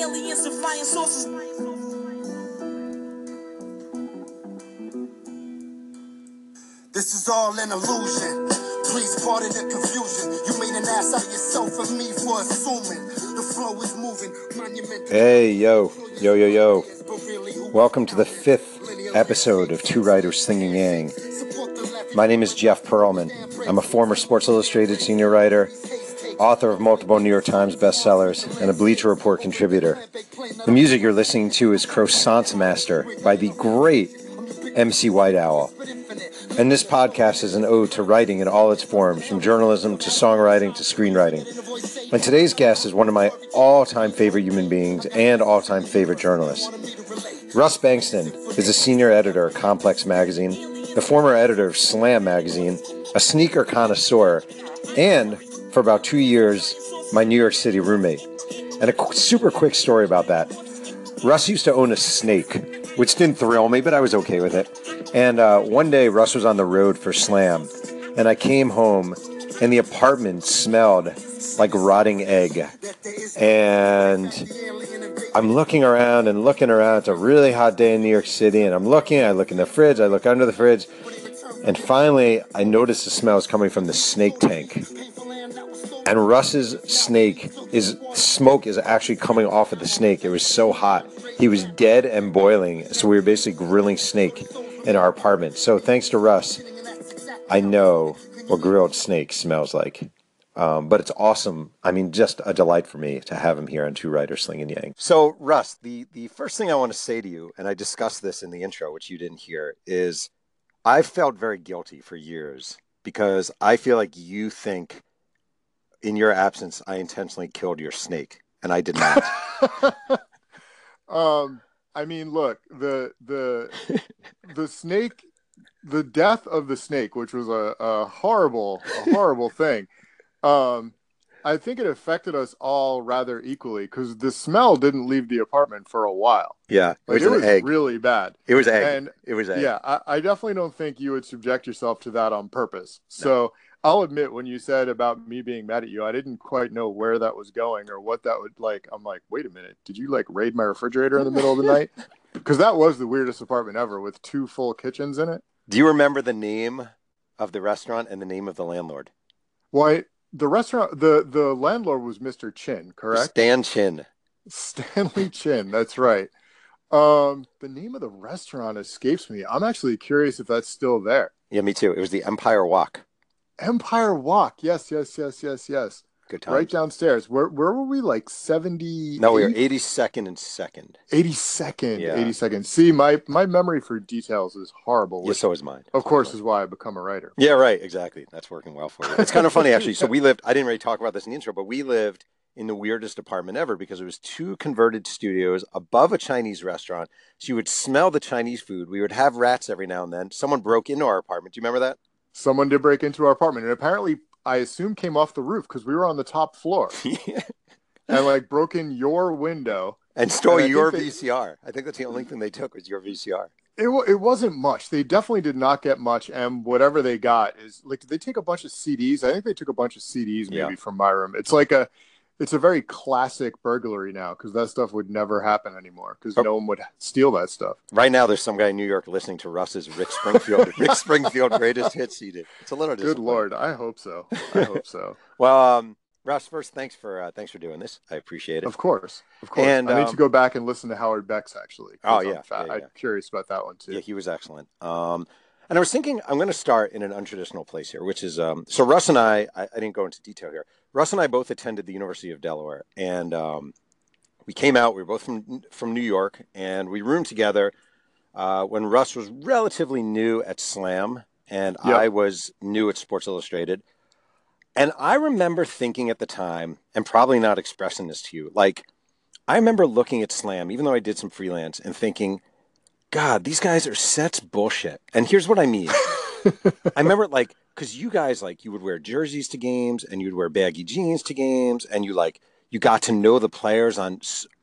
aliens and flying saucers. This is all an illusion. Please pardon the confusion. You made an ass out of yourself and me for assuming the flow is moving. Monumental. Hey, yo. Welcome to the 5th episode of Two Writers Slingin' Yang. My name is Jeff Pearlman. I'm a former Sports Illustrated senior writer, author of multiple New York Times bestsellers, and a Bleacher Report contributor. The music you're listening to is Croissant's Master by the great MC White Owl. And this podcast is an ode to writing in all its forms, from journalism to songwriting to screenwriting. And today's guest is one of my all-time favorite human beings and all-time favorite journalists. Russ Bengtson is a senior editor at Complex Magazine, the former editor of Slam Magazine, a sneaker connoisseur, and, for about 2 years, my New York City roommate. And a super quick story about that. Russ used to own a snake, which didn't thrill me, but I was okay with it. And one day, Russ was on the road for Slam, and I came home, and the apartment smelled like rotting egg. And I'm looking around. It's a really hot day in New York City, and I look in the fridge, I look under the fridge, and finally, I notice the smell is coming from the snake tank. And Russ's smoke is actually coming off of the snake. It was so hot. He was dead and boiling, so we were basically grilling snake in our apartment. So thanks to Russ, I know what grilled snake smells like. But it's awesome. I mean, just a delight for me to have him here on Two Writers Slingin' Yang. So Russ, the first thing I want to say to you, and I discussed this in the intro, which you didn't hear, is I felt very guilty for years because I feel like you think, in your absence, I intentionally killed your snake, and I did not. I mean, look, the snake, the death of the snake, which was a horrible thing. I think it affected us all rather equally because the smell didn't leave the apartment for a while. Yeah, it was really bad. It was egg. Yeah, I definitely don't think you would subject yourself to that on purpose. So. No. I'll admit, when you said about me being mad at you, I didn't quite know where that was going or what that would like. I'm like, wait a minute. Did you like raid my refrigerator in the middle of the night? Because that was the weirdest apartment ever with 2 full kitchens in it. Do you remember the name of the restaurant and the name of the landlord? Why, the restaurant, the landlord was Mr. Chin, correct? Stanley Chin. That's right. The name of the restaurant escapes me. I'm actually curious if that's still there. Yeah, me too. It was the Empire Walk. Empire Walk. Yes. Good times. Right downstairs. Where were we? Like 70? No, we were 82nd and 2nd. 82nd. Yeah. 82nd. See, my memory for details is horrible. Yeah, so is mine. Of course, is why I become a writer. Yeah, right. Exactly. That's working well for you. It's kind of funny, actually. So I didn't really talk about this in the intro, but we lived in the weirdest apartment ever because it was 2 converted studios above a Chinese restaurant. So you would smell the Chinese food. We would have rats every now and then. Someone broke into our apartment. Do you remember that? Someone did break into our apartment, and apparently, I assume, came off the roof because we were on the top floor and like broke in your window and stole your VCR. I think that's the only thing they took was your VCR. It wasn't much. They definitely did not get much, and whatever they got is like, did they take a bunch of CDs? I think they took a bunch of CDs maybe from my room. It's like it's a very classic burglary now because that stuff would never happen anymore because no one would steal that stuff. Right now, there's some guy in New York listening to Russ's Rick Springfield greatest hits he did. It's a little disappointing. Good Lord, I hope so. Well, Russ, first, thanks for doing this. I appreciate it. Of course. And, I need to go back and listen to Howard Beck's actually. Oh yeah, I'm curious about that one too. Yeah, he was excellent. And I was thinking I'm going to start in an untraditional place here, which is so Russ and I didn't go into detail here. Russ and I both attended the University of Delaware, and we came out. We were both from New York, and we roomed together when Russ was relatively new at Slam, and I was new at Sports Illustrated. And I remember thinking at the time, and probably not expressing this to you, like I remember looking at Slam, even though I did some freelance, and thinking, God, these guys are such bullshit. And here's what I mean. I remember like, because you guys, like, you would wear jerseys to games, and you'd wear baggy jeans to games, and you got to know the players on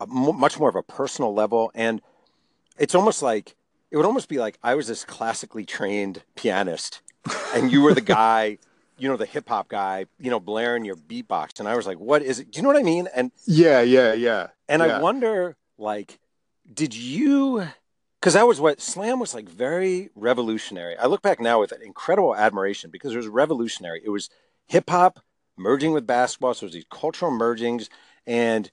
much more of a personal level, and it's almost like, it would almost be like I was this classically trained pianist, and you were the guy, you know, the hip-hop guy, you know, blaring your beatbox, and I was like, what is it? Do you know what I mean? And Yeah. And I wonder, like, did you, because that was what Slam was like, very revolutionary. I look back now with incredible admiration because it was revolutionary. It was hip hop merging with basketball. So it was these cultural mergings, and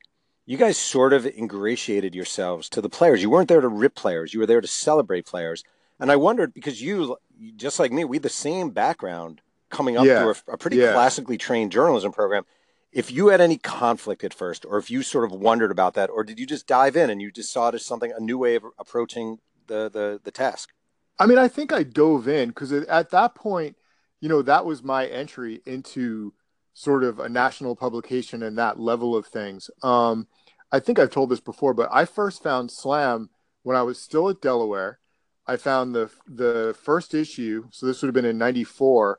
you guys sort of ingratiated yourselves to the players. You weren't there to rip players. You were there to celebrate players. And I wondered, because you, just like me, we had the same background coming up through a pretty classically trained journalism program. If you had any conflict at first, or if you sort of wondered about that, or did you just dive in and you just saw it as something, a new way of approaching the task? I mean, I think I dove in because at that point, you know, that was my entry into sort of a national publication and that level of things. I think I've told this before, but I first found Slam when I was still at Delaware. I found the first issue, so this would have been in 94,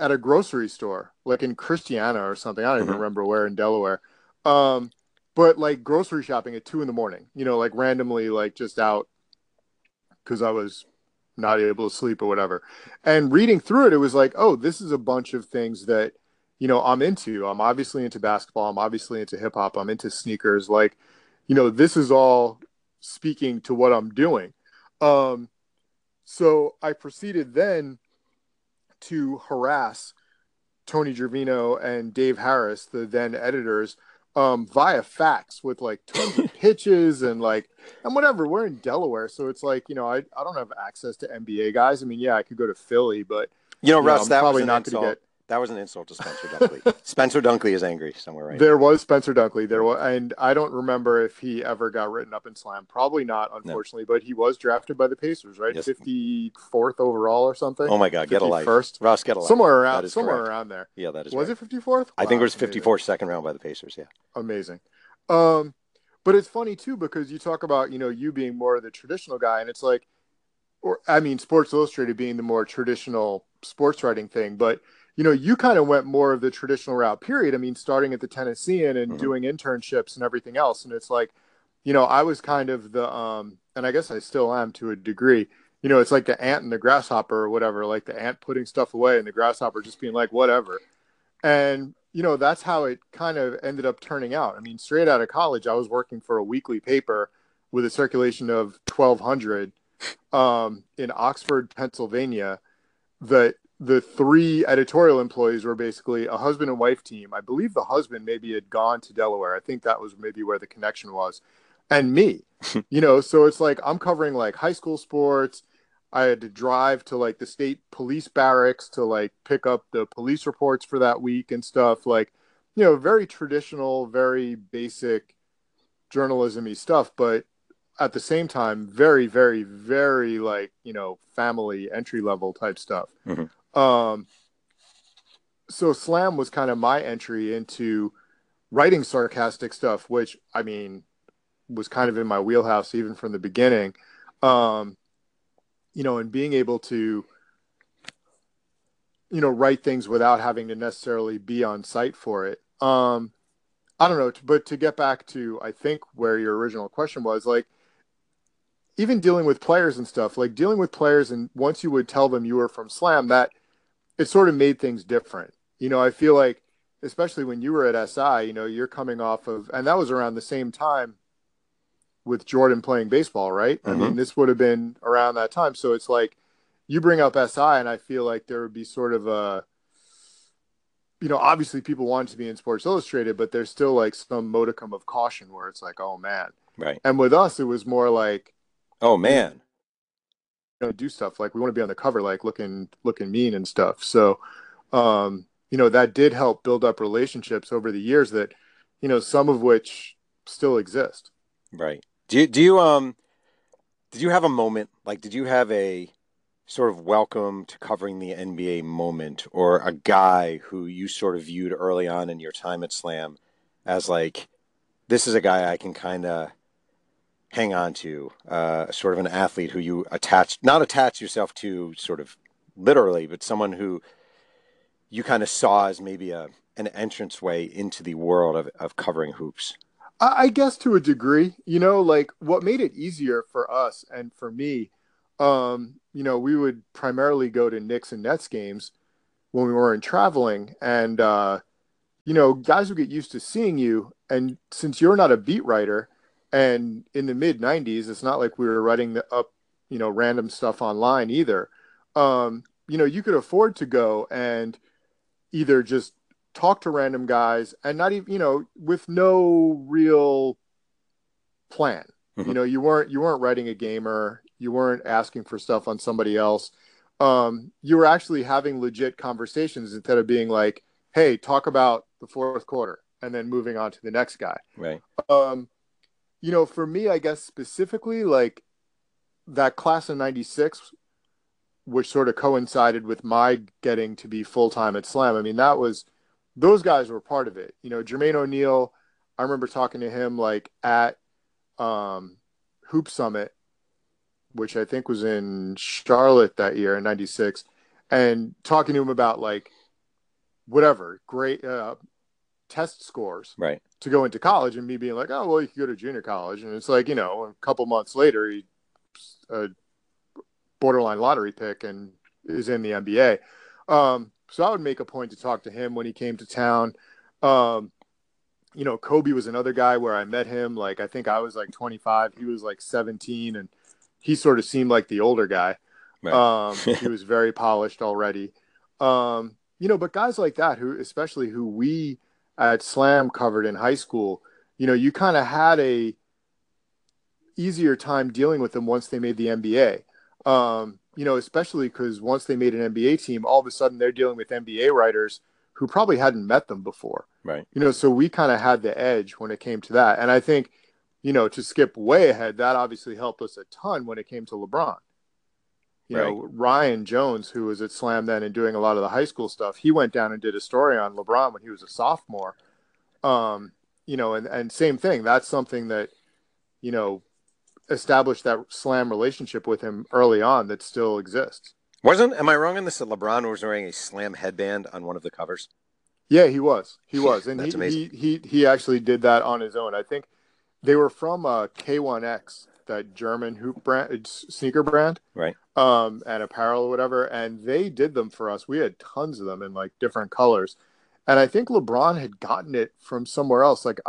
at a grocery store, like in Christiana or something. I don't even remember where in Delaware. But like grocery shopping at 2 a.m, you know, like randomly, like just out because I was not able to sleep or whatever. And reading through it, it was like, oh, this is a bunch of things that, you know, I'm into. I'm obviously into basketball. I'm obviously into hip hop. I'm into sneakers. Like, you know, this is all speaking to what I'm doing. So I proceeded then to harass Tony Gervino and Dave Harris, the then editors, via fax with like tons of pitches and like, and whatever. We're in Delaware, so it's like, you know, I don't have access to NBA guys. I mean, yeah, I could go to Philly, but you know, Russ, that was an insult. That was an insult to Spencer Dunkley. Spencer Dunkley is angry somewhere right there now. Was Spencer Dunkley. There was, and I don't remember if he ever got written up in Slam. Probably not, unfortunately, no. But he was drafted by the Pacers, right? Yes. 54th overall or something. Oh, my God. 51st. Get a life. Russ, get a life. Somewhere around there. Yeah, that is right. Was it 54th? Wow, I think it was 54th, second round by the Pacers, yeah. Amazing. But it's funny, too, because you talk about, you know, you being more of the traditional guy, and it's like, or I mean, Sports Illustrated being the more traditional sports writing thing, but you know, you kind of went more of the traditional route, period. I mean, starting at the Tennessean and doing internships and everything else. And it's like, you know, I was kind of the, and I guess I still am to a degree, you know, it's like the ant and the grasshopper or whatever, like the ant putting stuff away and the grasshopper just being like, whatever. And, you know, that's how it kind of ended up turning out. I mean, straight out of college, I was working for a weekly paper with a circulation of 1,200 in Oxford, Pennsylvania, that the three editorial employees were basically a husband and wife team. I believe the husband maybe had gone to Delaware. I think that was maybe where the connection was. And me, you know, so it's like I'm covering like high school sports. I had to drive to like the state police barracks to like pick up the police reports for that week and stuff, like, you know, very traditional, very basic journalism-y stuff. But at the same time, very, very, very like, you know, family entry level type stuff. So Slam was kind of my entry into writing sarcastic stuff, which I mean was kind of in my wheelhouse even from the beginning. You know, and being able to, you know, write things without having to necessarily be on site for it. I don't know, but to get back to, I think where your original question was, like, even dealing with players and stuff, like dealing with players, and once you would tell them you were from Slam, that it sort of made things different. You know, I feel like, especially when you were at SI, you know, you're coming off of, and that was around the same time with Jordan playing baseball, right? I mean, this would have been around that time. So it's like, you bring up SI, and I feel like there would be sort of a, you know, obviously people wanted to be in Sports Illustrated, but there's still like some modicum of caution where it's like, oh man. Right. And with us, it was more like, oh man, you know, do stuff like we want to be on the cover, like looking mean and stuff. So, you know, that did help build up relationships over the years that, you know, some of which still exist. Right. Did you have a moment? Like, did you have a sort of welcome to covering the NBA moment, or a guy who you sort of viewed early on in your time at Slam as like, this is a guy I can kind of hang on to, sort of an athlete who you not attach yourself to sort of literally, but someone who you kind of saw as maybe an entranceway into the world of covering hoops? I guess to a degree, you know, like what made it easier for us and for me, you know, we would primarily go to Knicks and Nets games when we weren't traveling. And, you know, guys will get used to seeing you. And since you're not a beat writer, and in the mid 90s, it's not like we were writing up, you know, random stuff online either. You know, you could afford to go and either just talk to random guys and not even, you know, with no real plan. Mm-hmm. You know, you weren't writing a gamer. You weren't asking for stuff on somebody else. You were actually having legit conversations instead of being like, hey, talk about the fourth quarter and then moving on to the next guy. Right. You know, for me, I guess specifically, like that class in 96, which sort of coincided with my getting to be full-time at Slam. I mean, that was, those guys were part of it. You know, Jermaine O'Neal, I remember talking to him like at Hoop Summit, which I think was in Charlotte that year in 96, and talking to him about like whatever great test scores right to go into college, and me being like, oh, well, you can go to junior college. And it's like, you know, a couple months later, he's a borderline lottery pick and is in the NBA. So I would make a point to talk to him when he came to town. You know, Kobe was another guy where I met him. Like, I think I was like 25, he was like 17, and he sort of seemed like the older guy. Right. He was very polished already. You know, but guys like that, who, especially who we at Slam covered in high school, you know, you kind of had a easier time dealing with them once they made the NBA. You know, especially because once they made an NBA team, all of a sudden they're dealing with NBA writers who probably hadn't met them before. Right. You know, so we kind of had the edge when it came to that. And I think, you know, to skip way ahead, that obviously helped us a ton when it came to LeBron. You right. know, Ryan Jones, who was at Slam then and doing a lot of the high school stuff, he went down and did a story on LeBron when he was a sophomore. You know, and same thing. That's something that, you know, established that Slam relationship with him early on that still exists. Am I wrong on this, that LeBron was wearing a Slam headband on one of the covers? Yeah, he was. He was. And he actually did that on his own. I think they were from K1X, that German hoop brand, sneaker brand, right? And apparel or whatever. And they did them for us. We had tons of them in like different colors. And I think LeBron had gotten it from somewhere else. Like,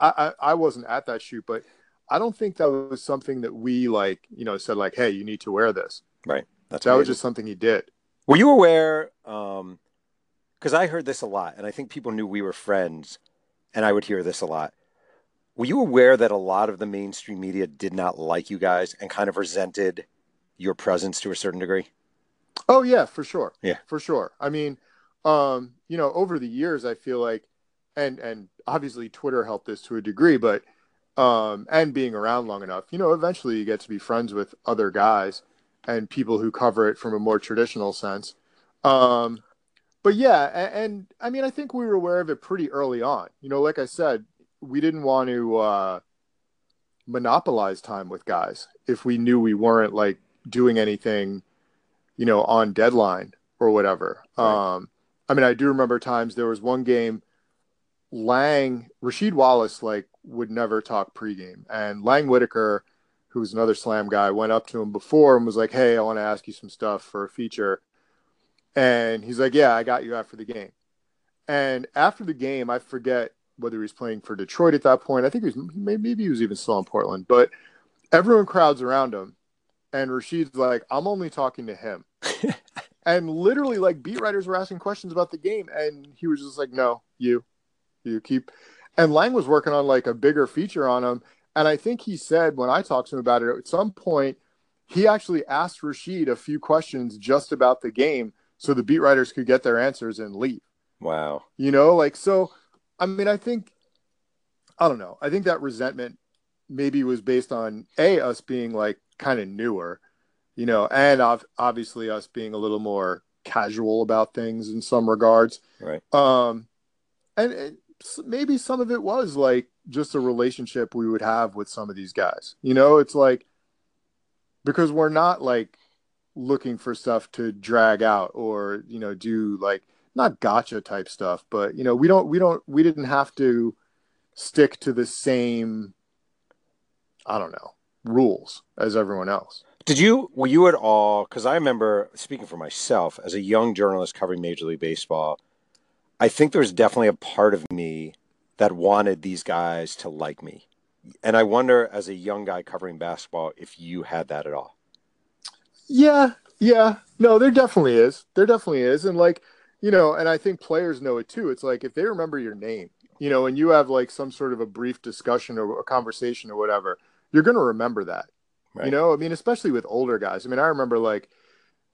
I wasn't at that shoot, but I don't think that was something that we like, you know, said like, hey, you need to wear this. Right. That was just something he did. Were you aware? Because I heard this a lot, and I think people knew we were friends, and I would hear this a lot. Were you aware that a lot of the mainstream media did not like you guys and kind of resented your presence to a certain degree? Oh, yeah, for sure. Yeah, for sure. I mean, you know, over the years, I feel like, and obviously Twitter helped this to a degree, but and being around long enough, you know, eventually you get to be friends with other guys and people who cover it from a more traditional sense. But yeah, and I mean, I think we were aware of it pretty early on. You know, like I said, we didn't want to monopolize time with guys if we knew we weren't like doing anything, you know, on deadline or whatever. Right. I mean, I do remember times there was one game Rasheed Wallace like would never talk pregame, and Lang Whitaker, who was another Slam guy, went up to him before and was like, hey, I want to ask you some stuff for a feature. And he's like, yeah, I got you after the game. And after the game, I forget whether he was playing for Detroit at that point. I think he was, maybe he was even still in Portland, but everyone crowds around him. And Rasheed's like, I'm only talking to him. And literally like beat writers were asking questions about the game. And he was just like, no, you keep. And Lang was working on like a bigger feature on him. And I think he said, when I talked to him about it, at some point, he actually asked Rasheed a few questions just about the game so the beat writers could get their answers and leave. Wow. You know, like, so, I mean, I don't know. I think that resentment maybe was based on us being like kind of newer, you know, and obviously us being a little more casual about things in some regards. Right. And maybe some of it was like just a relationship we would have with some of these guys, you know, it's like, because we're not like looking for stuff to drag out or, you know, do like, not gotcha type stuff, but you know, we didn't have to stick to the same, I don't know, rules as everyone else. Were you at all? Cause I remember, speaking for myself as a young journalist covering Major League Baseball, I think there's definitely a part of me that wanted these guys to like me. And I wonder, as a young guy covering basketball, if you had that at all. Yeah. No, there definitely is. And like, you know, and I think players know it too. It's like, if they remember your name, you know, and you have like some sort of a brief discussion or a conversation or whatever, you're going to remember that, right? You know, I mean, especially with older guys. I mean, I remember like,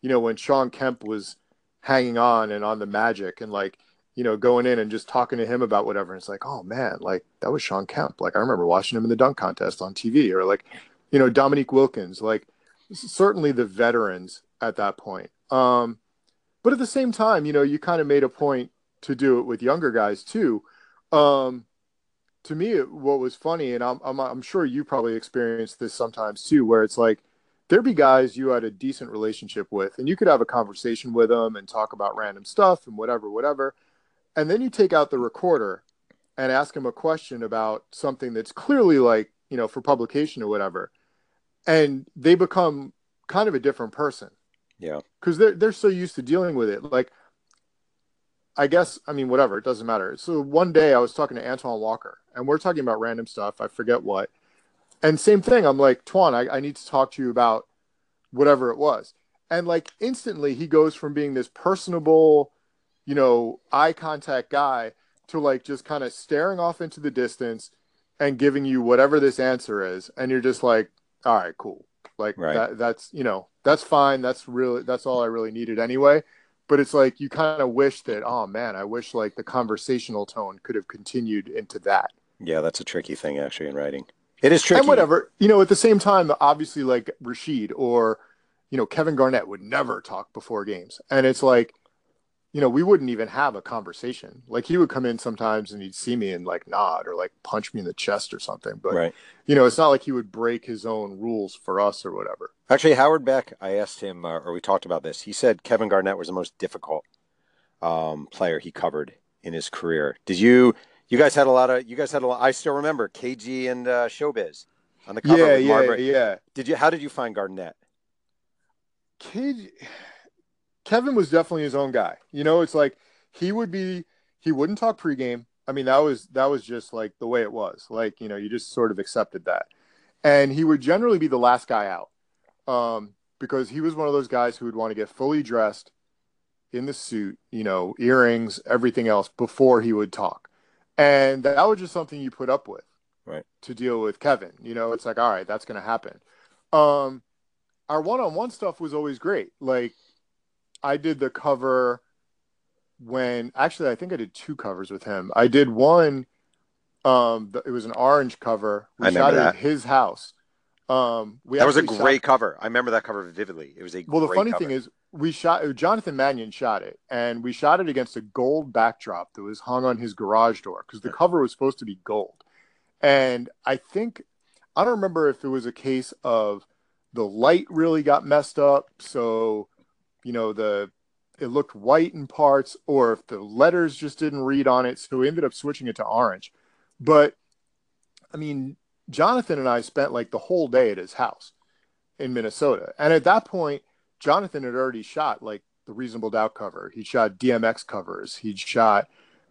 you know, when Sean Kemp was hanging on the Magic and like, you know, going in and just talking to him about whatever. And it's like, oh man, like that was Sean Kemp. Like I remember watching him in the dunk contest on TV, or like, you know, Dominique Wilkins, like certainly the veterans at that point. But at the same time, you know, you kind of made a point to do it with younger guys too. To me, what was funny, and I'm sure you probably experienced this sometimes too, where it's like, there'd be guys you had a decent relationship with and you could have a conversation with them and talk about random stuff and whatever. And then you take out the recorder and ask them a question about something that's clearly like, you know, for publication or whatever. And they become kind of a different person. Yeah. Because they're so used to dealing with it. Like, I guess, I mean, whatever, it doesn't matter. So one day I was talking to Antoine Walker and we're talking about random stuff. I forget what. And same thing. I'm like, Twan, I need to talk to you about whatever it was. And like instantly he goes from being this personable, you know, eye contact guy to like just kind of staring off into the distance and giving you whatever this answer is. And you're just like, all right, cool. Like right. That's, you know, that's fine. That's all I really needed anyway. But it's like, you kind of wish that, oh man, I wish like the conversational tone could have continued into that. Yeah. That's a tricky thing actually in writing. It is tricky. And whatever, you know, at the same time, obviously like Rashid or, you know, Kevin Garnett would never talk before games. And it's like, you know, we wouldn't even have a conversation. Like he would come in sometimes and he'd see me and like nod or like punch me in the chest or something. But, right. You know, it's not like he would break his own rules for us or whatever. Actually, Howard Beck, I asked him, or we talked about this. He said Kevin Garnett was the most difficult player he covered in his career. Did you guys had a lot of, I still remember KG and Showbiz on the cover with Margaret. Yeah. How did you find Garnett? Kevin was definitely his own guy. You know, it's like he wouldn't talk pregame. I mean, that was just like the way it was. Like, you know, you just sort of accepted that. And he would generally be the last guy out because he was one of those guys who would want to get fully dressed in the suit, you know, earrings, everything else before he would talk. And that was just something you put up with, right? To deal with Kevin. You know, it's like, all right, that's going to happen. Our one-on-one stuff was always great. Like, I did the cover I think I did two covers with him. I did one. It was an orange cover. We shot it at his house. That was a great cover. I remember that cover vividly. It was a great cover. Well, the funny thing is Jonathan Mannion shot it, and we shot it against a gold backdrop that was hung on his garage door because the cover was supposed to be gold. And I don't remember if it was a case of the light really got messed up. So, you know, it looked white in parts, or if the letters just didn't read on it. So we ended up switching it to orange. But I mean, Jonathan and I spent like the whole day at his house in Minnesota. And at that point, Jonathan had already shot like the Reasonable Doubt cover. He shot DMX covers. He'd shot,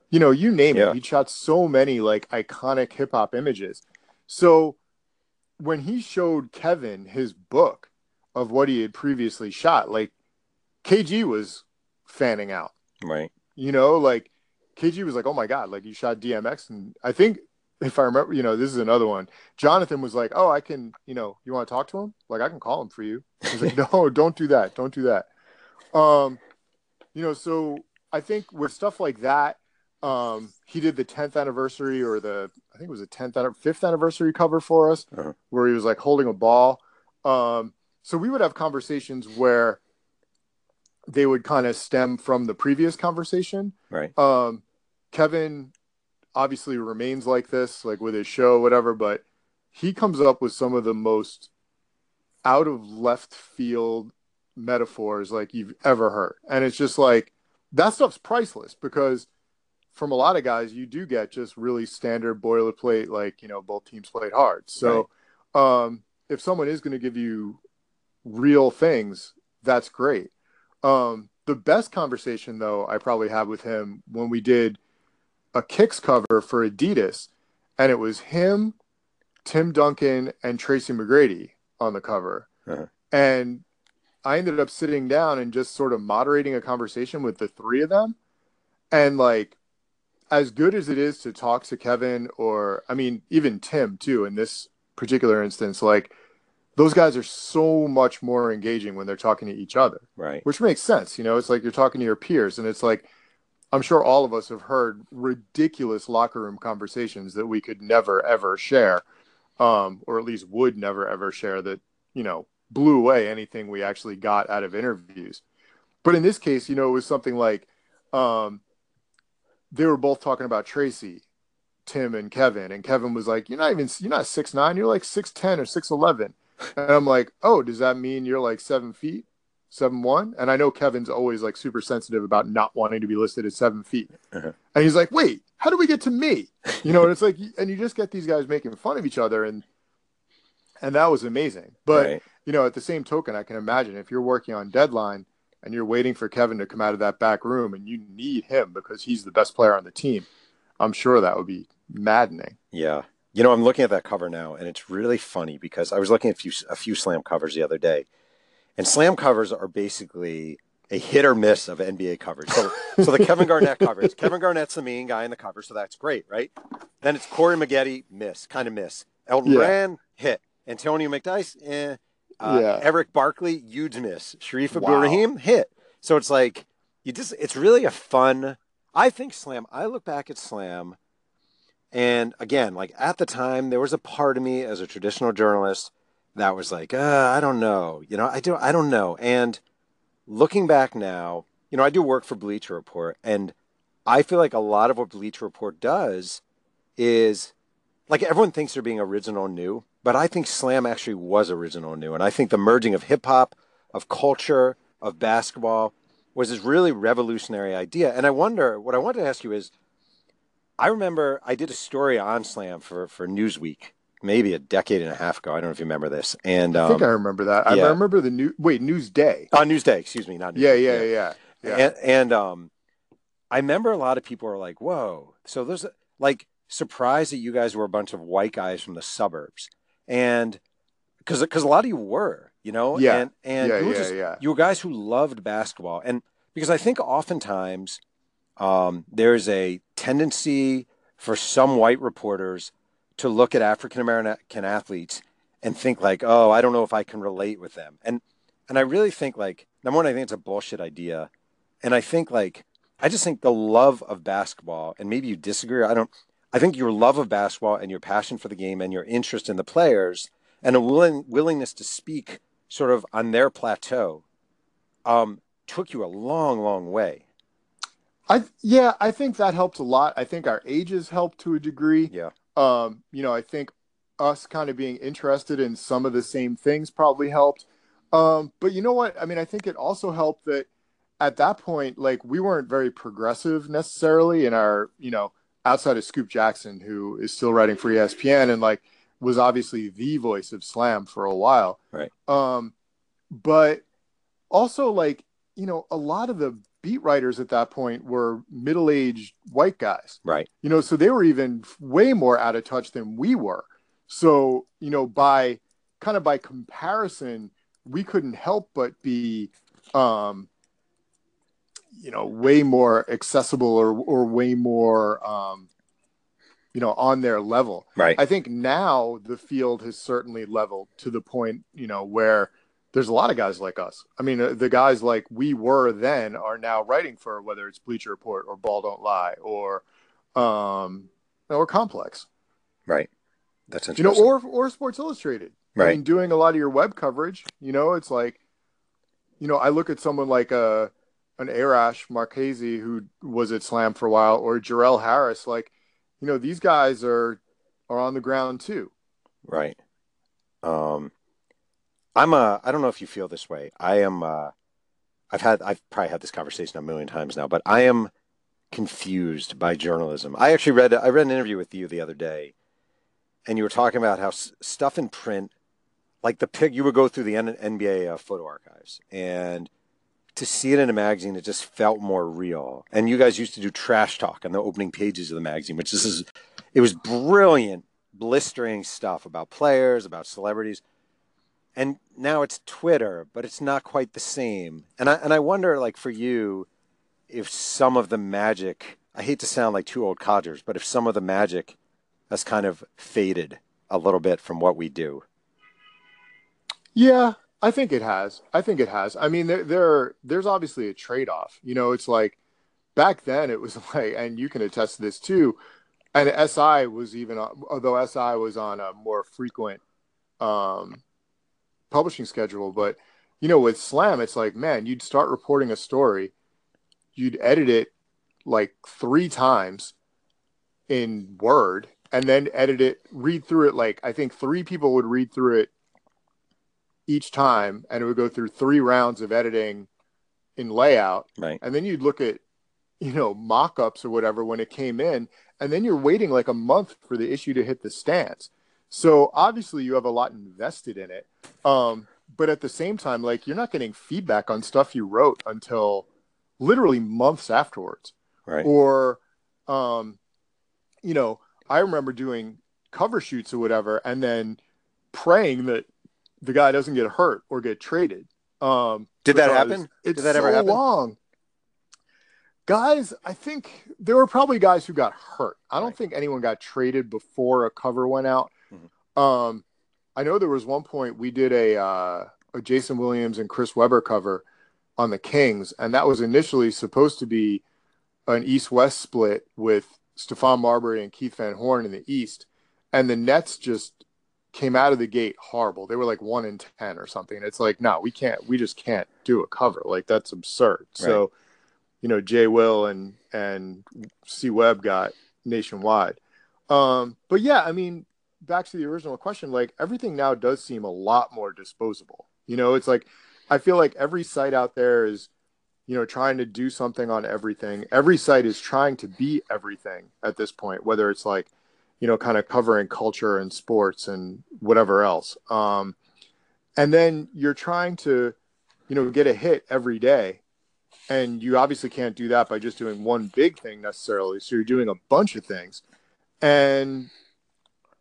you know, you name it. He shot so many like iconic hip hop images. So when he showed Kevin his book of what he had previously shot, like, KG was fanning out, right? You know, like KG was like, oh my God, like you shot DMX. And I think if I remember, you know, this is another one. Jonathan was like, oh, I can, you know, you want to talk to him? Like, I can call him for you. I was like, no, don't do that. Don't do that. You know, so I think with stuff like that, he did the 10th anniversary or I think it was the 5th anniversary cover for us where he was like holding a ball. So we would have conversations where they would kind of stem from the previous conversation. Right. Kevin obviously remains like this, like with his show, whatever, but he comes up with some of the most out of left field metaphors like you've ever heard. And it's just like, that stuff's priceless because from a lot of guys, you do get just really standard boilerplate, like, you know, both teams played hard. So right. If someone is going to give you real things, that's great. The best conversation, though, I probably had with him when we did a Kicks cover for Adidas, and it was him, Tim Duncan, and Tracy McGrady on the cover. Uh-huh. And I ended up sitting down and just sort of moderating a conversation with the three of them. And, like, as good as it is to talk to Kevin or, I mean, even Tim, too, in this particular instance, like, those guys are so much more engaging when they're talking to each other. Right. Which makes sense. You know, it's like you're talking to your peers, and it's like, I'm sure all of us have heard ridiculous locker room conversations that we could never, ever share, or at least would never, ever share that, you know, blew away anything we actually got out of interviews. But in this case, you know, it was something like they were both talking about Tracy, Tim, and Kevin was like, you're not 6'9", you're like 6'10" or 6'11". And I'm like, oh, does that mean you're like 7 feet, 7'1"? And I know Kevin's always like super sensitive about not wanting to be listed as 7 feet. Uh-huh. And he's like, wait, how do we get to me? You know, and it's like, and you just get these guys making fun of each other. And that was amazing. But, right. You know, at the same token, I can imagine if you're working on deadline and you're waiting for Kevin to come out of that back room and you need him because he's the best player on the team, I'm sure that would be maddening. Yeah. You know, I'm looking at that cover now, and it's really funny because I was looking at a few slam covers the other day, and slam covers are basically a hit or miss of NBA covers. So the Kevin Garnett covers. Kevin Garnett's the main guy in the cover, so that's great, right? Then it's Corey Maggette, kind of miss. Elton Brand, hit. Antonio McDyess, Eric Barkley, huge miss. Sharif Abdul-Rahim, hit. So it's like, it's really a fun, I think slam, I look back at slam. And again, like at the time, there was a part of me as a traditional journalist that was like, I don't know. You know, I don't know. And looking back now, you know, I do work for Bleacher Report, and I feel like a lot of what Bleacher Report does is like everyone thinks they're being original and new, but I think slam actually was original and new. And I think the merging of hip hop, of culture, of basketball was this really revolutionary idea. And I wonder, what I wanted to ask you is, I remember I did a story on slam for Newsweek, maybe a decade and a half ago. I don't know if you remember this. And I think I remember that. Yeah. I remember Newsday. Oh, Newsday. Excuse me. Not Newsday. Yeah. And I remember a lot of people were like, whoa. So there's like surprised that you guys were a bunch of white guys from the suburbs. And because a lot of you were, you know, you were guys who loved basketball. And because I think oftentimes there's a tendency for some white reporters to look at African-American athletes and think like, oh, I don't know if I can relate with them. And I really think like, number one, I think it's a bullshit idea. And I think like, I just think the love of basketball, and maybe you disagree, I think your love of basketball and your passion for the game and your interest in the players and a willingness to speak sort of on their plateau took you a long, long way. I think that helped a lot. I think our ages helped to a degree. Yeah. You know, I think us kind of being interested in some of the same things probably helped. But you know what? I mean, I think it also helped that at that point, like we weren't very progressive necessarily in our, you know, outside of Scoop Jackson, who is still writing for ESPN and like was obviously the voice of slam for a while. Right. But also like, you know, a lot of the beat writers at that point were middle-aged white guys. Right. You know, so they were even way more out of touch than we were. So, you know, by comparison, we couldn't help but be, you know, way more accessible or way more, you know, on their level. Right. I think now the field has certainly leveled to the point, you know, where there's a lot of guys like us. I mean, the guys like we were then are now writing for, whether it's Bleacher Report or Ball Don't Lie or Complex. Right. That's interesting. You know, or Sports Illustrated. Right. I mean, doing a lot of your web coverage, you know, it's like, you know, I look at someone like an Arash Marchese who was at Slam for a while or Jarrell Harris. Like, you know, these guys are on the ground too. Right. I don't know if you feel this way. I've probably had this conversation a million times now, but I am confused by journalism. I read an interview with you the other day, and you were talking about how stuff in print, like you would go through the NBA photo archives, and to see it in a magazine, it just felt more real. And you guys used to do trash talk on the opening pages of the magazine, which it was brilliant, blistering stuff about players, about celebrities. And now it's Twitter, but it's not quite the same. And I wonder, like, for you, if some of the magic, I hate to sound like two old codgers, but if some of the magic has kind of faded a little bit from what we do. Yeah, I think it has. I mean, there's obviously a trade-off. You know, it's like back then it was like, and you can attest to this too, and SI was even, although SI was on a more frequent publishing schedule, but, you know, with Slam, it's like, man, you'd start reporting a story, you'd edit it like 3 times in Word, and then edit it, read through it. Like, I think 3 people would read through it each time, and it would go through 3 rounds of editing in layout. Right. And then you'd look at, you know, mock-ups or whatever when it came in, and then you're waiting like a month for the issue to hit the stands. So obviously you have a lot invested in it. But at the same time, like, you're not getting feedback on stuff you wrote until literally months afterwards. Right. Or, you know, I remember doing cover shoots or whatever, and then praying that the guy doesn't get hurt or get traded. Did that happen? Did that ever happen? It's so long. Guys, I think there were probably guys who got hurt. I don't think anyone got traded before a cover went out. Mm-hmm. I know there was one point we did a Jason Williams and Chris Webber cover on the Kings, and that was initially supposed to be an East-West split with Stephon Marbury and Keith Van Horn in the East, and the Nets just came out of the gate horrible. They were like 1-10 or something. And it's like, no, we can't. We just can't do a cover. Like, that's absurd. Right. So, you know, Jay Will and C Webb got nationwide. But yeah, I mean, back to the original question, like, everything now does seem a lot more disposable. You know, it's like, I feel like every site out there is, you know, trying to do something on everything. Every site is trying to be everything at this point, whether it's like, you know, kind of covering culture and sports and whatever else. And then you're trying to, you know, get a hit every day. And you obviously can't do that by just doing one big thing necessarily. So you're doing a bunch of things. And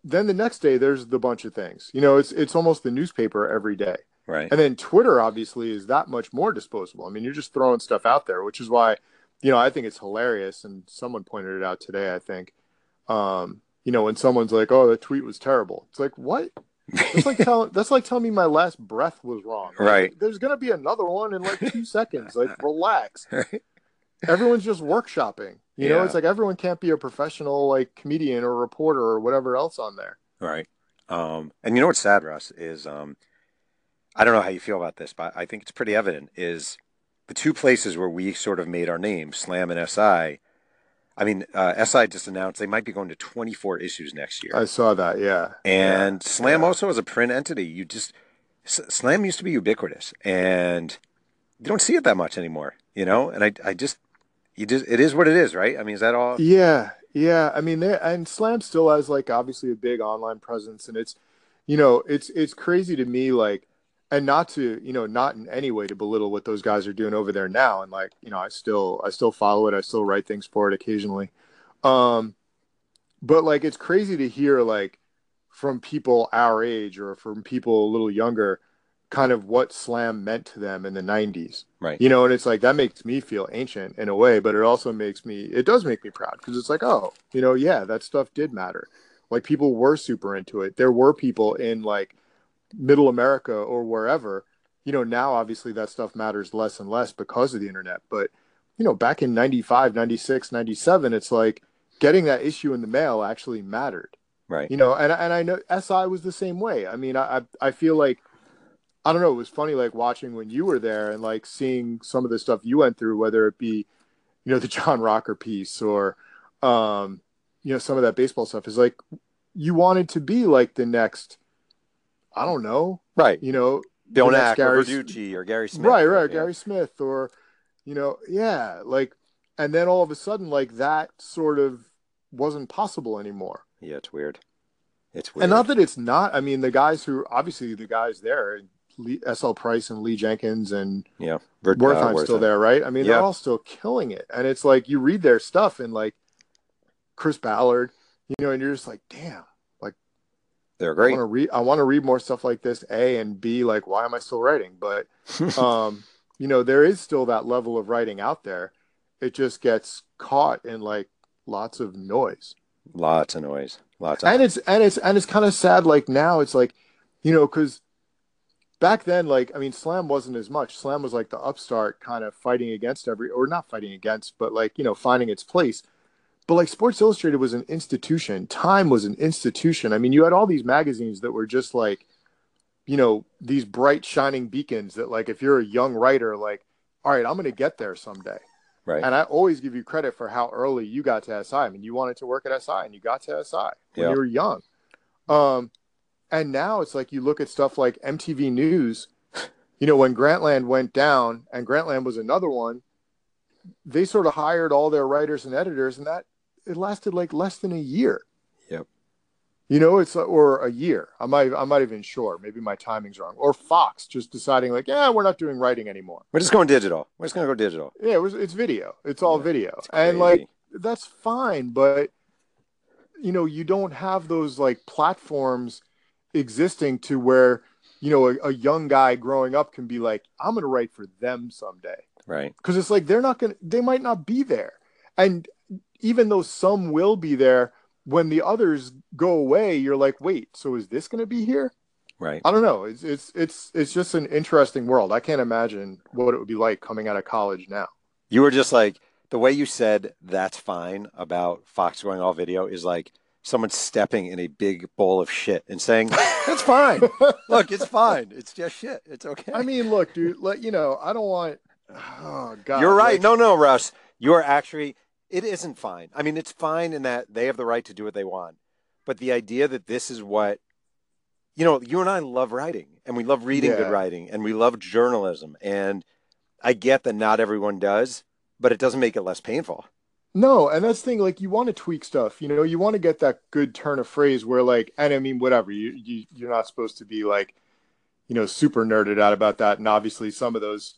then the next day there's the bunch of things, you know, it's almost the newspaper every day. Right. And then Twitter obviously is that much more disposable. I mean, you're just throwing stuff out there, which is why, you know, I think it's hilarious. And someone pointed it out today, I think, you know, when someone's like, "Oh, that tweet was terrible." It's like, what? That's like telling me my last breath was wrong. Right. Like, there's going to be another one in like 2 seconds. Like, relax. Right? Everyone's just workshopping. You know, it's like everyone can't be a professional like comedian or reporter or whatever else on there. Right. And you know what's sad, Russ, is I don't know how you feel about this, but I think it's pretty evident, is the two places where we sort of made our name, Slam and SI. I mean, SI just announced they might be going to 24 issues next year. I saw that, yeah. And Slam also is a print entity. You just Slam used to be ubiquitous, and you don't see it that much anymore, you know? And I just it is what it is, right? I mean, is that all? Yeah. I mean, and Slam still has, like, obviously a big online presence, and it's, you know, it's crazy to me, like, and not to, you know, not in any way to belittle what those guys are doing over there now. And like, you know, I still follow it. I still write things for it occasionally. But like, it's crazy to hear like from people our age or from people a little younger, kind of what Slam meant to them in the 90s. Right. You know, and it's like, that makes me feel ancient in a way, but it also does make me proud, because it's like, oh, you know, yeah, that stuff did matter. Like, people were super into it. There were people in like middle America or wherever, you know, now obviously that stuff matters less and less because of the internet. But, you know, back in 95, 96, 97, it's like getting that issue in the mail actually mattered. Right. You know, and I know SI was the same way. I mean, I feel like, I don't know, it was funny, like watching when you were there and like seeing some of the stuff you went through, whether it be, you know, the John Rocker piece or, you know, some of that baseball stuff, is like, you wanted to be like the next, I don't know. Right. You know, Donak or Verducci or Gary Smith. Right. Yeah. Gary Smith or, you know, yeah. Like, and then all of a sudden, like, that sort of wasn't possible anymore. Yeah, it's weird. And not that it's not. I mean, the guys there, SL Price and Lee Jenkins and Wertheim's still there, right? I mean, they're all still killing it. And it's like you read their stuff and like Chris Ballard, you know, and you're just like, damn, like they're great. I want to read more stuff like this, A, and B, like, why am I still writing? But, you know, there is still that level of writing out there. It just gets caught in like lots of noise. And it's kind of sad. Like now it's like, you know, because back then, like, I mean, Slam wasn't as much. Slam was like the upstart kind of finding its place. But like Sports Illustrated was an institution. Time was an institution. I mean, you had all these magazines that were just like, you know, these bright shining beacons that like, if you're a young writer, like, all right, I'm going to get there someday. Right. And I always give you credit for how early you got to SI. I mean, you wanted to work at SI and you got to SI when you were young. And now it's like you look at stuff like MTV News, you know, when Grantland went down, and Grantland was another one, they sort of hired all their writers and editors, and that it lasted like less than a year. Yep. You know, it's or a year. I'm not even sure. Maybe my timing's wrong. Or Fox just deciding like, yeah, we're not doing writing anymore. We're just going digital. We're just going to go digital. Yeah, it's video. It's all video. It's and like that's fine, but you know, you don't have those like platforms existing to where, you know, a young guy growing up can be like, I'm going to write for them someday. Right. Because it's like they might not be there. And even though some will be there, when the others go away, you're like, wait, so is this going to be here? Right. I don't know. It's just an interesting world. I can't imagine what it would be like coming out of college now. You were just like, the way you said that's fine about Fox going all video is like someone stepping in a big bowl of shit and saying, that's fine. Look, it's fine. It's just shit. It's okay. I mean, look, dude, you know, I don't want... Oh, God. You're right. Like, no, Russ. You are actually... It isn't fine. I mean, it's fine in that they have the right to do what they want. But the idea that this is what, you know, you and I love writing and we love reading good writing and we love journalism. And I get that not everyone does, but it doesn't make it less painful. No. And that's the thing, like you want to tweak stuff, you know, you want to get that good turn of phrase where like, and I mean, whatever, you're not supposed to be like, you know, super nerded out about that. And obviously some of those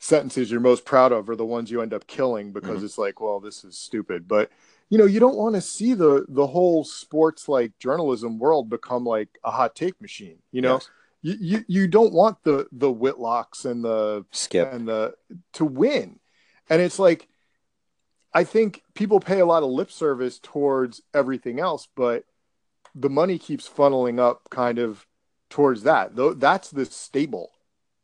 sentences you're most proud of are the ones you end up killing because it's like, well, this is stupid. But, you know, you don't want to see the whole sports like journalism world become like a hot take machine. You know, you don't want the Whitlocks and the Skip and to win. And it's like, I think people pay a lot of lip service towards everything else, but the money keeps funneling up kind of towards that. Though that's the stable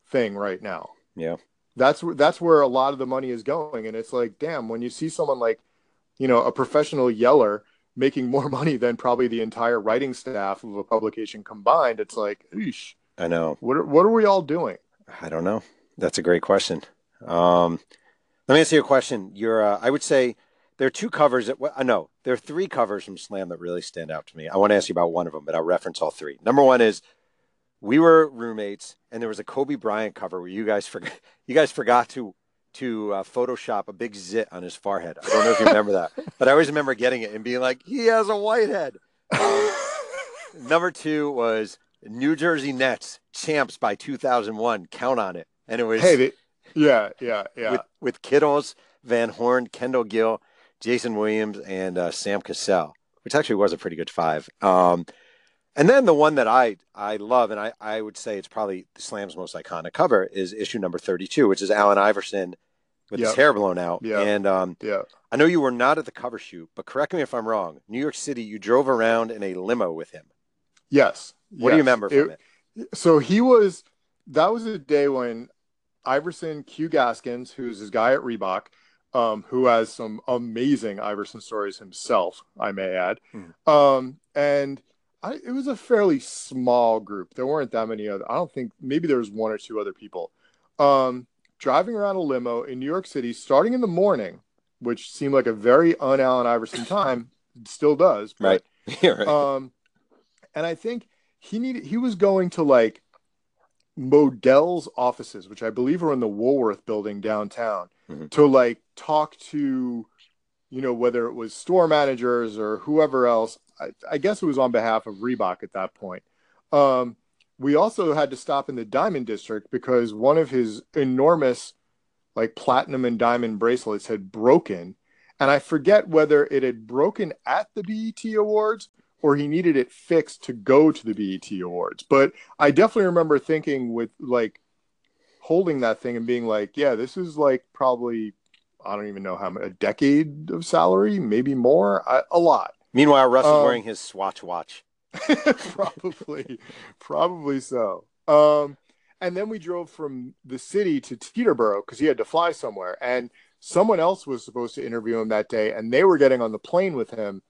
thing right now. Yeah. That's where a lot of the money is going. And it's like, damn, when you see someone like, you know, a professional yeller making more money than probably the entire writing staff of a publication combined, it's like, eesh. I know. What are we all doing? I don't know. That's a great question. Let me ask you a question. I would say there are two covers. There are three covers from Slam that really stand out to me. I want to ask you about one of them, but I'll reference all three. Number one is, we were roommates, and there was a Kobe Bryant cover where you guys forgot to Photoshop a big zit on his forehead. I don't know if you remember that, but I always remember getting it and being like, he has a white head. Number two was New Jersey Nets champs by 2001. Count on it. And it was with Kittles, Van Horn, Kendall Gill, Jason Williams, and Sam Cassell, which actually was a pretty good five. And then the one that I love, and I would say it's probably Slam's most iconic cover, is issue number 32, which is Allen Iverson with his hair blown out. Yep. And I know you were not at the cover shoot, but correct me if I'm wrong. New York City, you drove around in a limo with him. Yes. What do you remember from it? So that was a day when Iverson, Q Gaskins, who's his guy at Reebok, who has some amazing Iverson stories himself, I may add. It was a fairly small group. There weren't that many other. I don't think maybe there was one or two other people driving around a limo in New York City, starting in the morning, which seemed like a very un-Allen Iverson time. It still does, but, right? Yeah, right. And I think he was going to like Modell's offices, which I believe are in the Woolworth building downtown, to like talk to, you know, whether it was store managers or whoever else. I guess it was on behalf of Reebok at that point. we also had to stop in the Diamond District because one of his enormous like platinum and diamond bracelets had broken. And I forget whether it had broken at the BET Awards or he needed it fixed to go to the BET Awards. But I definitely remember thinking with like holding that thing and being like, yeah, this is like probably, I don't even know how much, a decade of salary, maybe more, a lot. Meanwhile, Russ is wearing his Swatch watch. probably so. And then we drove from the city to Teterboro because he had to fly somewhere. And someone else was supposed to interview him that day, and they were getting on the plane with him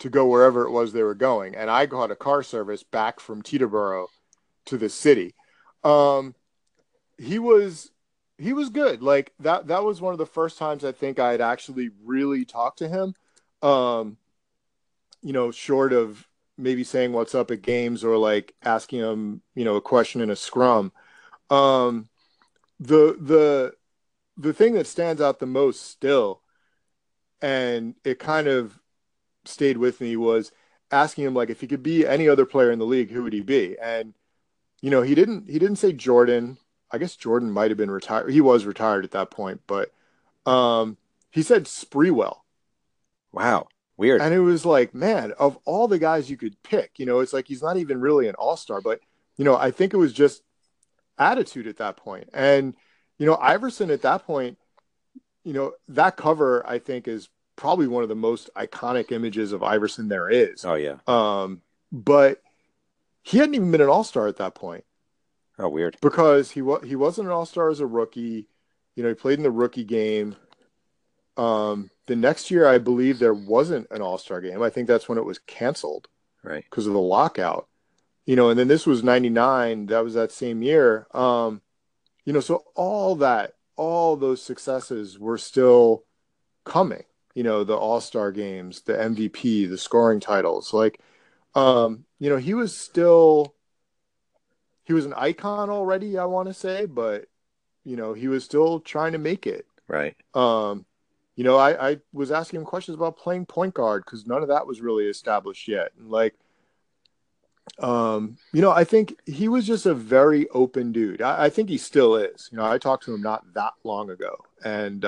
to go wherever it was they were going. And I got a car service back from Teterboro to the city. He was good. Like that was one of the first times I think I had actually really talked to him. You know, short of maybe saying what's up at games or like asking him, you know, a question in a scrum. The thing that stands out the most still, and it kind of stayed with me, was asking him like, if he could be any other player in the league, who would he be? And, you know, he didn't say Jordan. I guess Jordan might've been retired. He was retired at that point, but he said Sprewell. Wow. Weird. And it was like, man, of all the guys you could pick, you know, it's like he's not even really an all-star, but, you know, I think it was just attitude at that point. And, you know, Iverson at that point, you know, that cover, I think, is probably one of the most iconic images of Iverson there is. Oh, yeah. But he hadn't even been an all-star at that point. Oh, weird. Because he wasn't an all-star as a rookie. You know, he played in the rookie game. The next year, I believe there wasn't an all-star game. I think that's when it was canceled, right? Because of the lockout, you know, and then this was 99. That was that same year. You know, so all those successes were still coming, you know, the all-star games, the MVP, the scoring titles, like, you know, he was an icon already, I want to say, but you know, he was still trying to make it. Right. You know, I was asking him questions about playing point guard because none of that was really established yet. And like, you know, I think he was just a very open dude. I think he still is. You know, I talked to him not that long ago. And,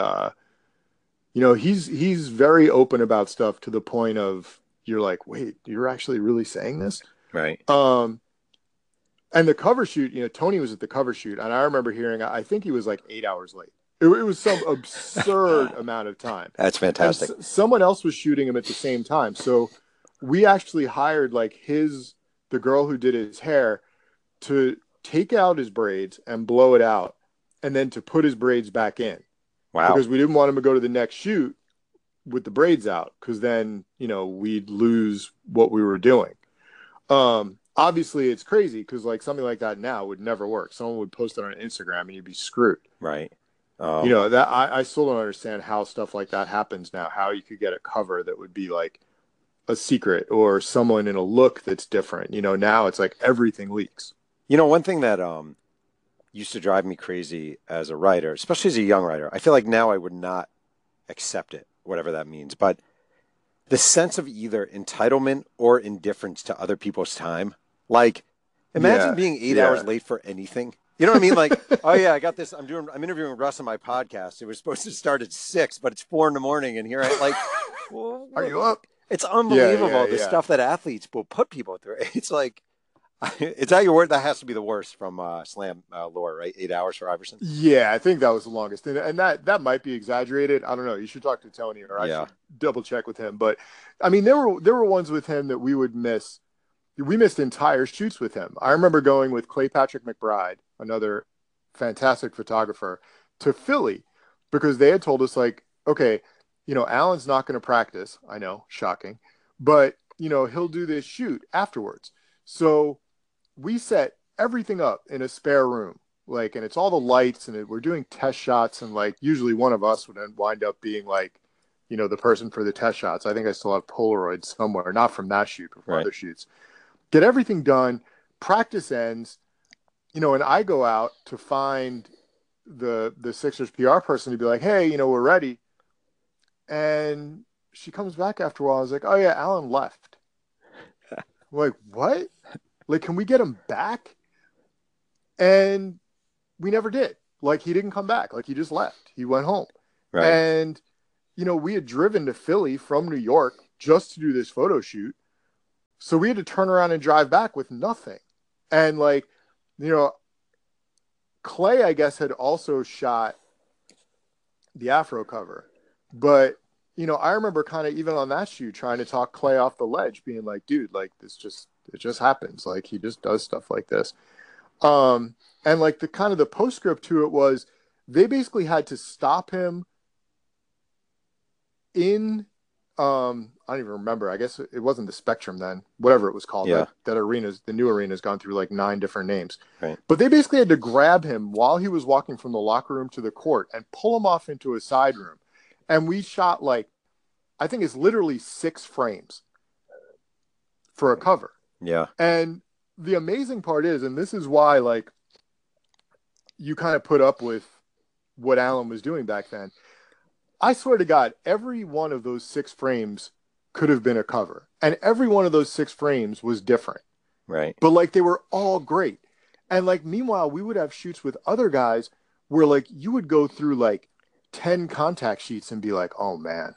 you know, he's very open about stuff to the point of you're like, wait, you're actually really saying this? Right. And the cover shoot, you know, Tony was at the cover shoot. And I remember hearing, I think he was like 8 hours late. It was some absurd amount of time. That's fantastic. And someone else was shooting him at the same time. So we actually hired like the girl who did his hair to take out his braids and blow it out and then to put his braids back in. Wow. Because we didn't want him to go to the next shoot with the braids out. Cause then, you know, we'd lose what we were doing. Obviously it's crazy. Cause like something like that now would never work. Someone would post it on Instagram and you'd be screwed. Right. You know, that I still don't understand how stuff like that happens now, how you could get a cover that would be like a secret or someone in a look that's different. You know, now it's like everything leaks. You know, one thing that used to drive me crazy as a writer, especially as a young writer, I feel like now I would not accept it, whatever that means. But the sense of either entitlement or indifference to other people's time, like imagine being 8 hours late for anything. You know what I mean? Like, oh yeah, I got this. I'm interviewing Russ on my podcast. It was supposed to start at 6, but it's 4 a.m. and here I like, whoa. Are you up? It's unbelievable. The stuff that athletes will put people through. It's like, it's out your word. That has to be the worst from Slam lore, right? 8 hours for Iverson. Yeah. I think that was the longest. And that might be exaggerated. I don't know. You should talk to Tony or I should double check with him. But I mean, there were ones with him that we would miss. We missed entire shoots with him. I remember going with Clay Patrick McBride, another fantastic photographer, to Philly because they had told us like, okay, you know, Allen's not going to practice. I know, shocking, but you know, he'll do this shoot afterwards. So we set everything up in a spare room, like, and it's all the lights and we're doing test shots. And like, usually one of us would wind up being like, you know, the person for the test shots. I think I still have Polaroids somewhere, not from that shoot, but from other shoots. Get everything done, practice ends, you know, and I go out to find the Sixers PR person to be like, hey, you know, we're ready. And she comes back after a while. I was like, oh yeah, Allen left. I'm like, what? Like, can we get him back? And we never did. Like, he didn't come back. Like, he just left. He went home. Right. And, you know, we had driven to Philly from New York just to do this photo shoot. So we had to turn around and drive back with nothing. And, like, you know, Clay, I guess, had also shot the Afro cover. But, you know, I remember kind of even on that shoot trying to talk Clay off the ledge, being like, dude, like, this just, it just happens. Like, he just does stuff like this. And like the kind of the postscript to it was they basically had to stop him in, I don't even remember. I guess it wasn't the Spectrum then, whatever it was called. Yeah. Like, that arena's, the new arena's gone through like 9 different names. Right. But they basically had to grab him while he was walking from the locker room to the court and pull him off into a side room. And we shot like, I think it's literally 6 frames for a cover. Yeah. And the amazing part is, and this is why like you kind of put up with what Alan was doing back then. I swear to God, every one of those 6 frames could have been a cover. And every one of those 6 frames was different. Right. But like they were all great. And like, meanwhile, we would have shoots with other guys where like you would go through like 10 contact sheets and be like, oh man,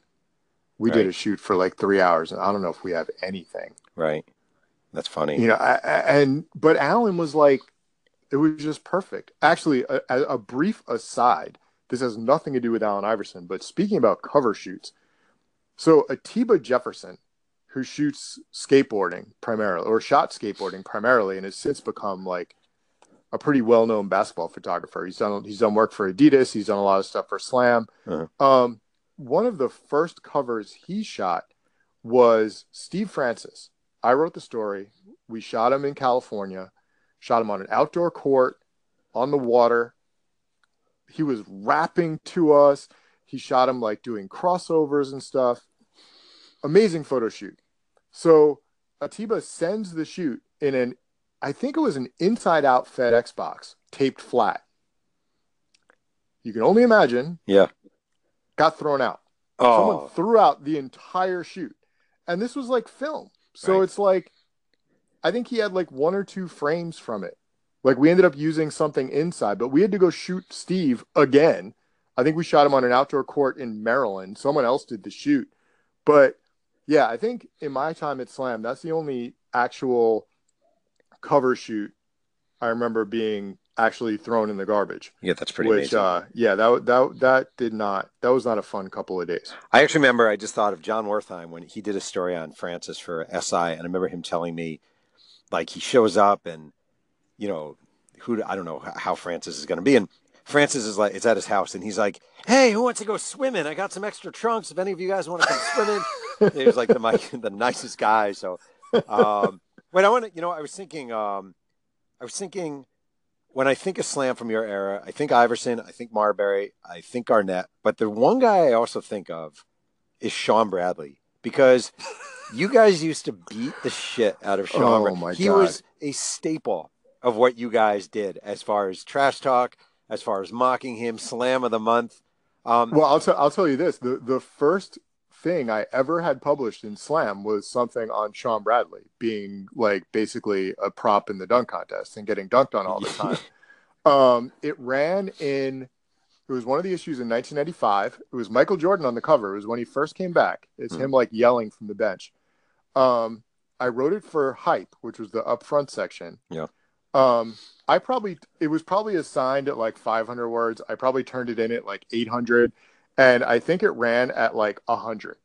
we did a shoot for like 3 hours and I don't know if we have anything. Right. That's funny. You know, but Alan was like, it was just perfect. Actually, a brief aside, this has nothing to do with Allen Iverson, but speaking about cover shoots. So Atiba Jefferson, who shoots skateboarding primarily, or shot skateboarding primarily, and has since become like a pretty well-known basketball photographer. He's done work for Adidas. He's done a lot of stuff for Slam. Uh-huh. One of the first covers he shot was Steve Francis. I wrote the story. We shot him in California, shot him on an outdoor court, on the water. He was rapping to us. He shot him like doing crossovers and stuff. Amazing photo shoot. So Atiba sends the shoot in an, I think it was an inside out FedEx box, taped flat. You can only imagine. Yeah. Got thrown out. Oh. Someone threw out the entire shoot. And this was like film. So It's like, I think he had like 1 or 2 frames from it. Like we ended up using something inside, but we had to go shoot Steve again. I think we shot him on an outdoor court in Maryland. Someone else did the shoot. But yeah, I think in my time at Slam, that's the only actual cover shoot I remember being actually thrown in the garbage. Yeah, that's pretty amazing. That was not a fun couple of days. I actually remember, I just thought of John Wertheim when he did a story on Francis for SI, and I remember him telling me, like, he shows up and, you know, I don't know how Francis is going to be. And Francis is like, it's at his house, and he's like, hey, who wants to go swimming? I got some extra trunks if any of you guys want to come swimming. And he was like the nicest guy. So, but I want to, you know, I was thinking, when I think of Slam from your era, I think Iverson, I think Marbury, I think Garnett. But the one guy I also think of is Sean Bradley, because you guys used to beat the shit out of Sean Bradley. He was a staple of what you guys did as far as trash talk, as far as mocking him, Slam of the Month. Well, I'll tell you this. The first thing I ever had published in Slam was something on Sean Bradley being like basically a prop in the dunk contest and getting dunked on all the time. It was one of the issues in 1995. It was Michael Jordan on the cover. It was when he first came back. It's him like yelling from the bench. I wrote it for Hype, which was the upfront section. Yeah. It was probably assigned at like 500 words. I probably turned it in at like 800. And I think it ran at like 100.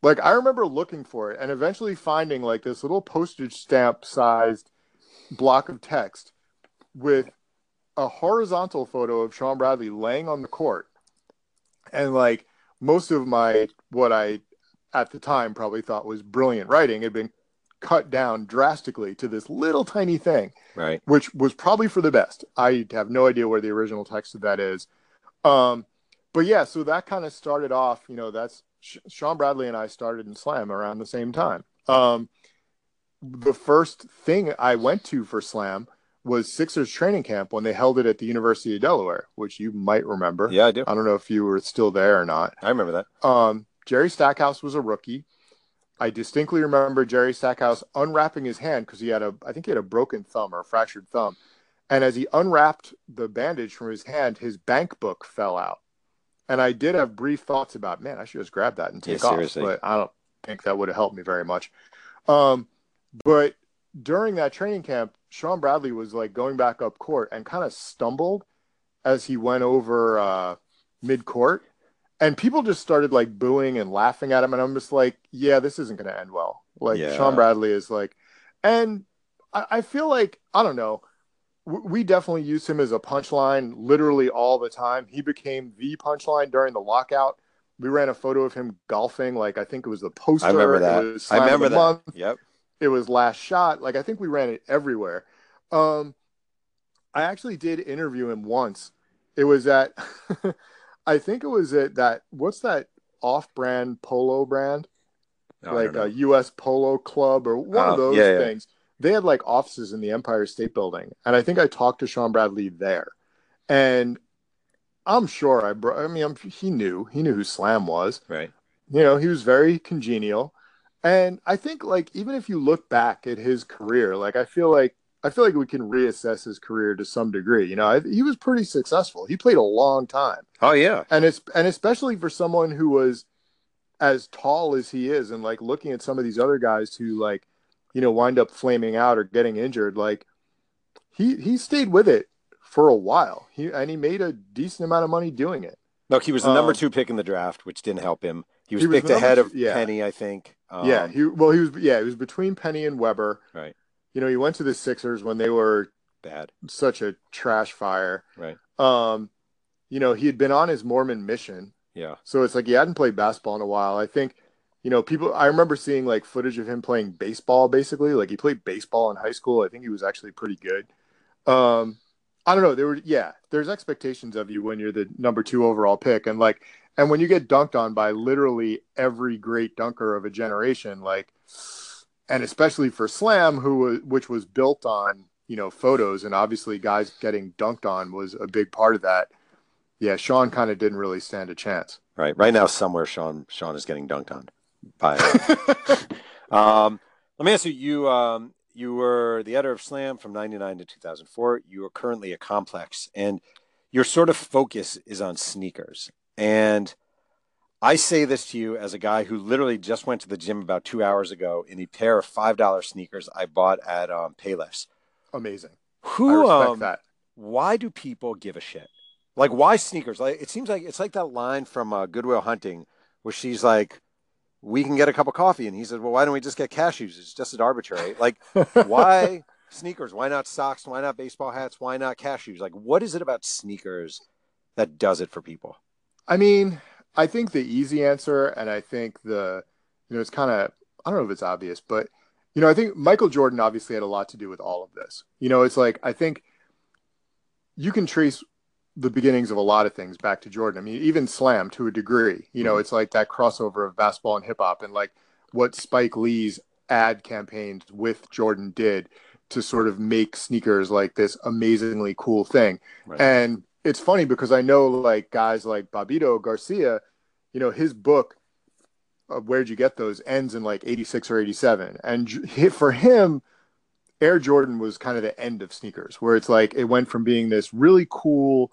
Like I remember looking for it and eventually finding like this little postage stamp sized block of text with a horizontal photo of Sean Bradley laying on the court. And like most of what I at the time probably thought was brilliant writing had been cut down drastically to this little tiny thing, right? Which was probably for the best. I have no idea where the original text of that is. But yeah, so that kind of started off, you know, that's Sean Bradley and I started in Slam around the same time. The first thing I went to for Slam was Sixers training camp when they held it at the University of Delaware, which you might remember. Yeah, I do. I don't know if you were still there or not. I remember that. Jerry Stackhouse was a rookie. I distinctly remember Jerry Stackhouse unwrapping his hand because he had a broken thumb or a fractured thumb. And as he unwrapped the bandage from his hand, his bank book fell out. And I did have brief thoughts about, man, I should just grab that and take off. Seriously. But I don't think that would have helped me very much. But during that training camp, Sean Bradley was like going back up court and kind of stumbled as he went over mid-court. And people just started like booing and laughing at him. And I'm just like, yeah, this isn't going to end well. Like Sean Bradley is like, and I feel like, I don't know. We definitely used him as a punchline literally all the time. He became the punchline during the lockout. We ran a photo of him golfing. Like, I think it was the poster. I remember that. It was Slam of the Month. Yep. It was Last Shot. Like, I think we ran it everywhere. I actually did interview him once. It was at, I think it was at that, what's that off-brand polo brand? No, like a U.S. Polo Club or one of those things. They had like offices in the Empire State Building. And I think I talked to Sean Bradley there, and I'm sure he knew who Slam was, right? You know, he was very congenial. And I think like, even if you look back at his career, like, I feel like we can reassess his career to some degree. You know, he was pretty successful. He played a long time. Oh yeah. And especially for someone who was as tall as he is, and like looking at some of these other guys who like, you know, wind up flaming out or getting injured. Like he stayed with it for a while. He made a decent amount of money doing it. Look, he was the number 2 pick in the draft, which didn't help him. He was picked ahead of Penny, I think. He was between Penny and Weber. Right. You know, he went to the Sixers when they were bad, such a trash fire. Right. You know, he had been on his Mormon mission. Yeah. So it's like he hadn't played basketball in a while. I think, you know, I remember seeing like footage of him playing baseball, basically. Like he played baseball in high school. I think he was actually pretty good. I don't know. There's expectations of you when you're the number 2 overall pick. And like, and when you get dunked on by literally every great dunker of a generation, like, and especially for Slam, which was built on, you know, photos, and obviously guys getting dunked on was a big part of that. Yeah. Sean kind of didn't really stand a chance. Right. Right now, somewhere Sean is getting dunked on. Let me ask you, you were the editor of Slam from 1999 to 2004. You are currently at Complex, and your sort of focus is on sneakers. And I say this to you as a guy who literally just went to the gym about 2 hours ago in a pair of $5 sneakers I bought at Payless. Amazing. I respect that. Why do people give a shit? Like, why sneakers? Like, it seems like it's like that line from Goodwill Hunting where she's like, "We can get a cup of coffee." And he said, "Well, why don't we just get cashews? It's just as arbitrary." Like, why sneakers? Why not socks? Why not baseball hats? Why not cashews? Like, what is it about sneakers that does it for people? I mean, I think the easy answer, and I think it's kind of, I don't know if it's obvious, but, you know, I think Michael Jordan obviously had a lot to do with all of this. You know, it's like, I think you can trace the beginnings of a lot of things back to Jordan. I mean, even Slam to a degree, you know, mm-hmm. It's like that crossover of basketball and hip hop, and like what Spike Lee's ad campaigns with Jordan did to sort of make sneakers like this amazingly cool thing. Right. And it's funny because I know like guys like Bobito Garcia, you know, his book of Where'd You Get Those ends in like 86 or 87. And for him, Air Jordan was kind of the end of sneakers, where it's like, it went from being this really cool,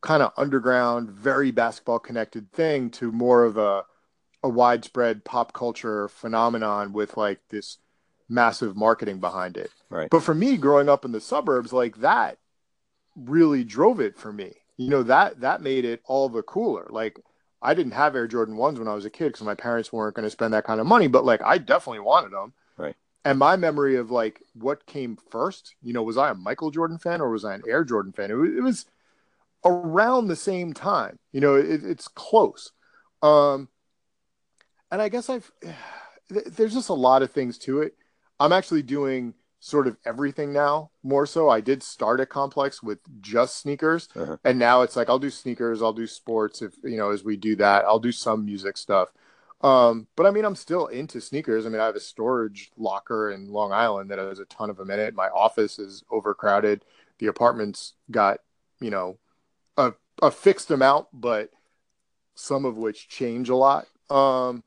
kind of underground, very basketball connected thing to more of a widespread pop culture phenomenon with like this massive marketing behind it. Right. But for me, growing up in the suburbs, like that really drove it for me. You know, that made it all the cooler. Like, I didn't have Air Jordan 1s when I was a kid because my parents weren't going to spend that kind of money, but like I definitely wanted them. Right. And my memory of like what came first, you know, was I a Michael Jordan fan or was I an Air Jordan fan? It was around the same time, you know, it's close. And I guess there's just a lot of things to it. I'm actually doing sort of everything now, more so. I did start a Complex with just sneakers. Uh-huh. And now it's like, I'll do sneakers, I'll do sports. If, you know, as we do that, I'll do some music stuff. But I mean, I'm still into sneakers. I mean, I have a storage locker in Long Island that has a ton of them in it. My office is overcrowded. The apartment's got, you know, a fixed amount, but some of which change a lot. You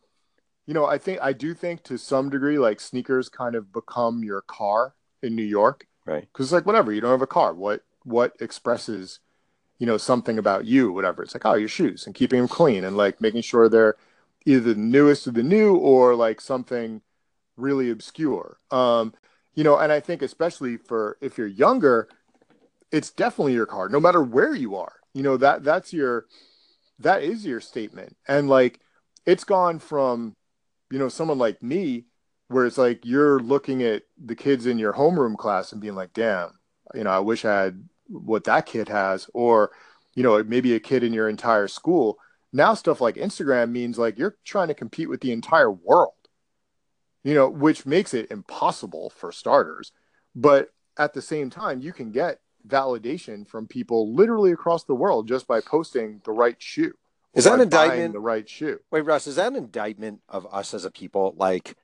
know, I do think to some degree, like sneakers kind of become your car in New York. Right. Because it's like, whatever, you don't have a car. What expresses, you know, something about you, whatever. It's like, oh, your shoes and keeping them clean and like making sure they're either the newest of the new or like something really obscure. You know, and I think especially for if you're younger, it's definitely your car, no matter where you are. You know, that is your statement. And like, it's gone from, you know, someone like me, where it's like, you're looking at the kids in your homeroom class and being like, damn, you know, I wish I had what that kid has, or, you know, maybe a kid in your entire school. Now stuff like Instagram means like you're trying to compete with the entire world, you know, which makes it impossible for starters. But at the same time, you can get validation from people literally across the world just by posting the right shoe. Is that an indictment? The right shoe. Wait, Russ, is that an indictment of us as a people? Like,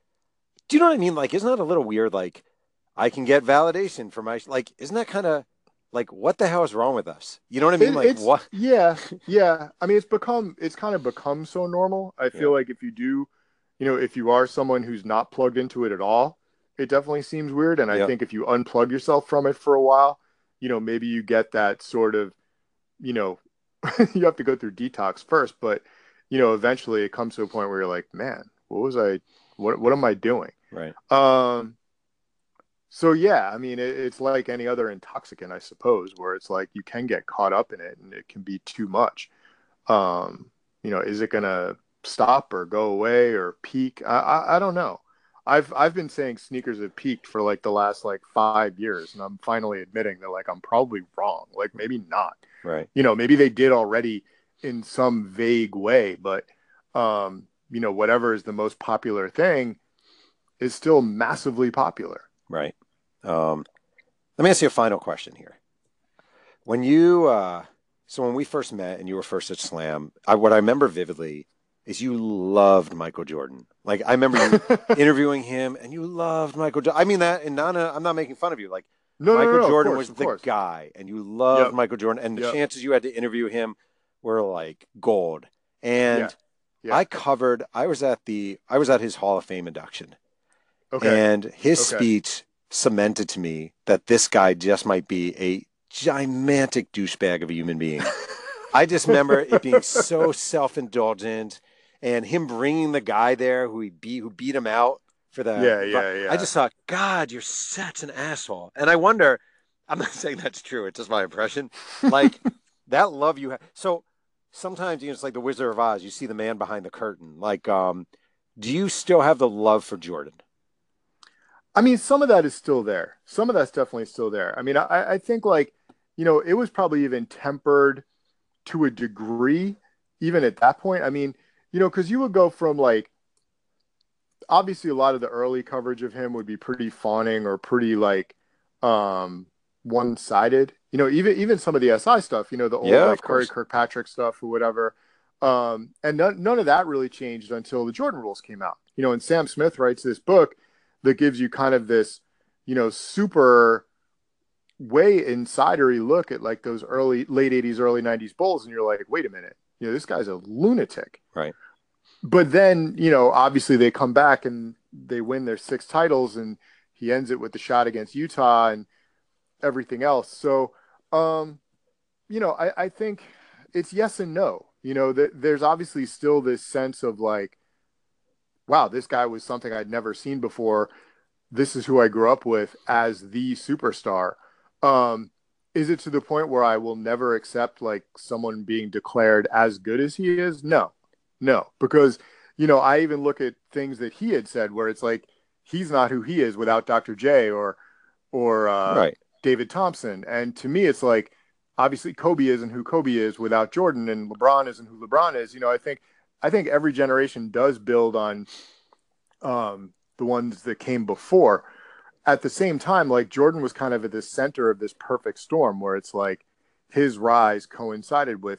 do you know what I mean? Like, isn't that a little weird? Like, I can get validation for my, like, isn't that kind of like, what the hell is wrong with us? You know what I mean? Like, what? Yeah. Yeah. I mean, it's kind of become so normal. I feel like if you do, you know, if you are someone who's not plugged into it at all, it definitely seems weird. And I think if you unplug yourself from it for a while, you know, maybe you get that sort of, you know, you have to go through detox first, but, you know, eventually it comes to a point where you're like, man, what am I doing? Right. So yeah, I mean, it's like any other intoxicant, I suppose, where it's like you can get caught up in it and it can be too much. You know, is it going to stop or go away or peak? I don't know. I've been saying sneakers have peaked for like the last like 5 years, and I'm finally admitting that like I'm probably wrong. Like maybe not. Right. You know, maybe they did already in some vague way, but you know, whatever is the most popular thing is still massively popular. Right. Let me ask you a final question here. When you, so when we first met and you were first at Slam, what I remember vividly is you loved Michael Jordan. Like I remember you interviewing him and you loved Michael Jordan. I mean that, and I'm not making fun of you. Like Michael Jordan was the guy and you loved Michael Jordan, and the chances you had to interview him were like gold. And I was at his Hall of Fame induction. Okay. And his speech cemented to me that this guy just might be a gigantic douchebag of a human being. I just remember it being so self-indulgent, and him bringing the guy there who beat him out for the. Yeah. I just thought, God, you're such an asshole. And I wonder, I'm not saying that's true. It's just my impression. Like that love you have. So sometimes, you know, it's like the Wizard of Oz. You see the man behind the curtain. Like, do you still have the love for Jordan? I mean, some of that is still there. Some of that's definitely still there. I mean, I think like, you know, it was probably even tempered to a degree, even at that point. I mean, you know, because you would go from like, obviously a lot of the early coverage of him would be pretty fawning or pretty like one-sided. You know, even some of the SI stuff, you know, the old like Curry Kirkpatrick stuff or whatever. And none of that really changed until the Jordan Rules came out. You know, and Sam Smith writes this book that gives you kind of this, you know, super way insidery look at like those late 80s, early 90s Bulls. And you're like, wait a minute, you know, this guy's a lunatic. Right. But then, you know, obviously they come back and they win their 6 titles, and he ends it with the shot against Utah and everything else. So, you know, I think it's yes and no. You know, there's obviously still this sense of like, wow, this guy was something I'd never seen before. This is who I grew up with as the superstar. Is it to the point where I will never accept like someone being declared as good as he is? No, because, you know, I even look at things that he had said where it's like, he's not who he is without Dr. J or David Thompson. And to me, it's like, obviously Kobe isn't who Kobe is without Jordan, and LeBron isn't who LeBron is. You know, I think every generation does build on the ones that came before. At the same time, like Jordan was kind of at the center of this perfect storm where it's like his rise coincided with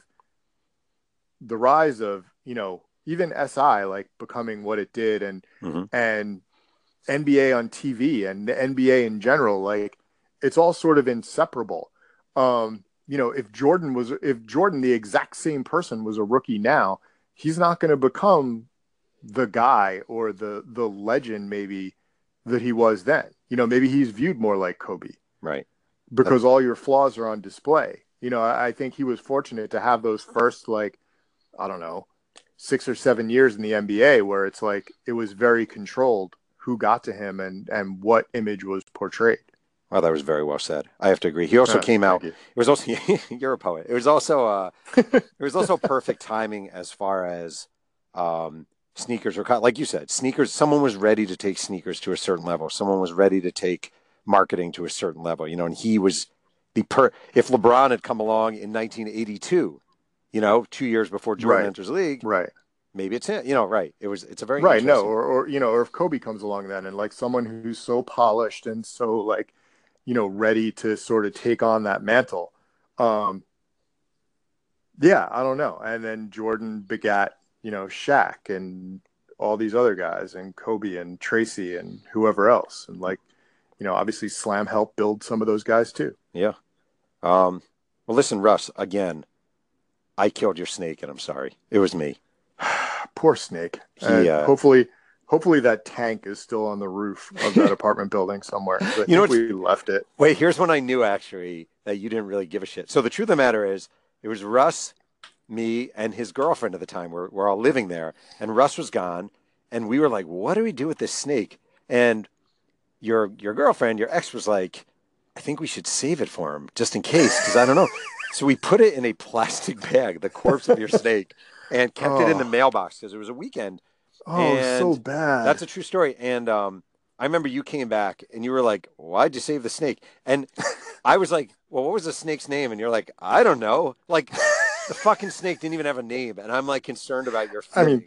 the rise of, you know, even SI like becoming what it did, and and NBA on TV and the NBA in general. Like it's all sort of inseparable. You know, if Jordan, the exact same person, was a rookie now, he's not going to become the guy or the legend maybe that he was then. You know, maybe he's viewed more like Kobe Right. Because all your flaws are on display. You know, I think he was fortunate to have those first, like, I don't know, 6 or 7 years in the NBA where it's like it was very controlled who got to him and what image was portrayed. Well, that was very well said. I have to agree. He also came out. It was also you're a poet. It was also perfect timing as far as sneakers were, like you said, sneakers. Someone was ready to take sneakers to a certain level. Someone was ready to take marketing to a certain level. You know, and he was the if LeBron had come along in 1982, you know, 2 years before Jordan enters the league, right? Maybe it's him. You know, right? It was. It's a very right. No, or you know, or if Kobe comes along then and like someone who's so polished and so like, you know, ready to sort of take on that mantle. Yeah, I don't know. And then Jordan begat, you know, Shaq and all these other guys and Kobe and Tracy and whoever else. And like, you know, obviously Slam helped build some of those guys too. Yeah. Well, listen, Russ, again, I killed your snake and I'm sorry. It was me. Poor snake. Hopefully that tank is still on the roof of that apartment building somewhere. I think we left it. Wait, here's when I knew actually that you didn't really give a shit. So the truth of the matter is, it was Russ, me, and his girlfriend at the time. We're all living there, and Russ was gone, and we were like, "What do we do with this snake?" And your girlfriend, your ex, was like, "I think we should save it for him just in case, because I don't know." So we put it in a plastic bag, the corpse of your snake, and kept it in the mailbox because it was a weekend. Oh, so bad. That's a true story. And I remember you came back and you were like, "Why'd you save the snake?" And I was like, "Well, what was the snake's name?" And you're like, "I don't know." Like, the fucking snake didn't even have a name. And I'm like concerned about your feelings.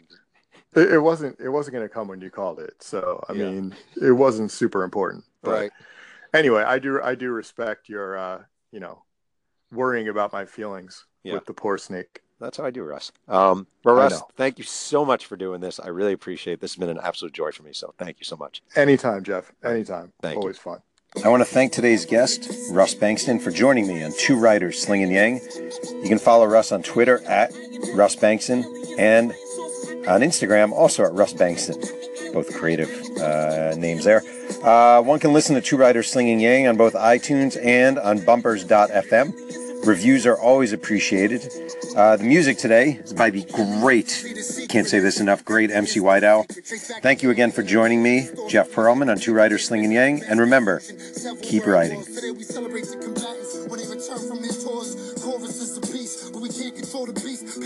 I mean, it wasn't going to come when you called it. So, I mean, it wasn't super important. But anyway, I do respect your, you know, worrying about my feelings with the poor snake. That's how I do, Russ. Well, Russ, thank you so much for doing this. I really appreciate it. This has been an absolute joy for me, so thank you so much. Anytime, Jeff. Anytime. Always fun. I want to thank today's guest, Russ Bengtson, for joining me on Two Writers Slingin' Yang. You can follow Russ on Twitter at Russ Bengtson and on Instagram also at Russ Bengtson. Both creative names there. One can listen to Two Writers Slingin' Yang on both iTunes and on bumpers.fm. Reviews are always appreciated. The music today is by the great, can't say this enough, great MC White Owl. Thank you again for joining me, Jeff Pearlman, on Two Writers Slingin' Yang. And remember, keep writing. Today we celebrate the combatants when they return from these tours. Chorus is the beast, but we can't control the beast.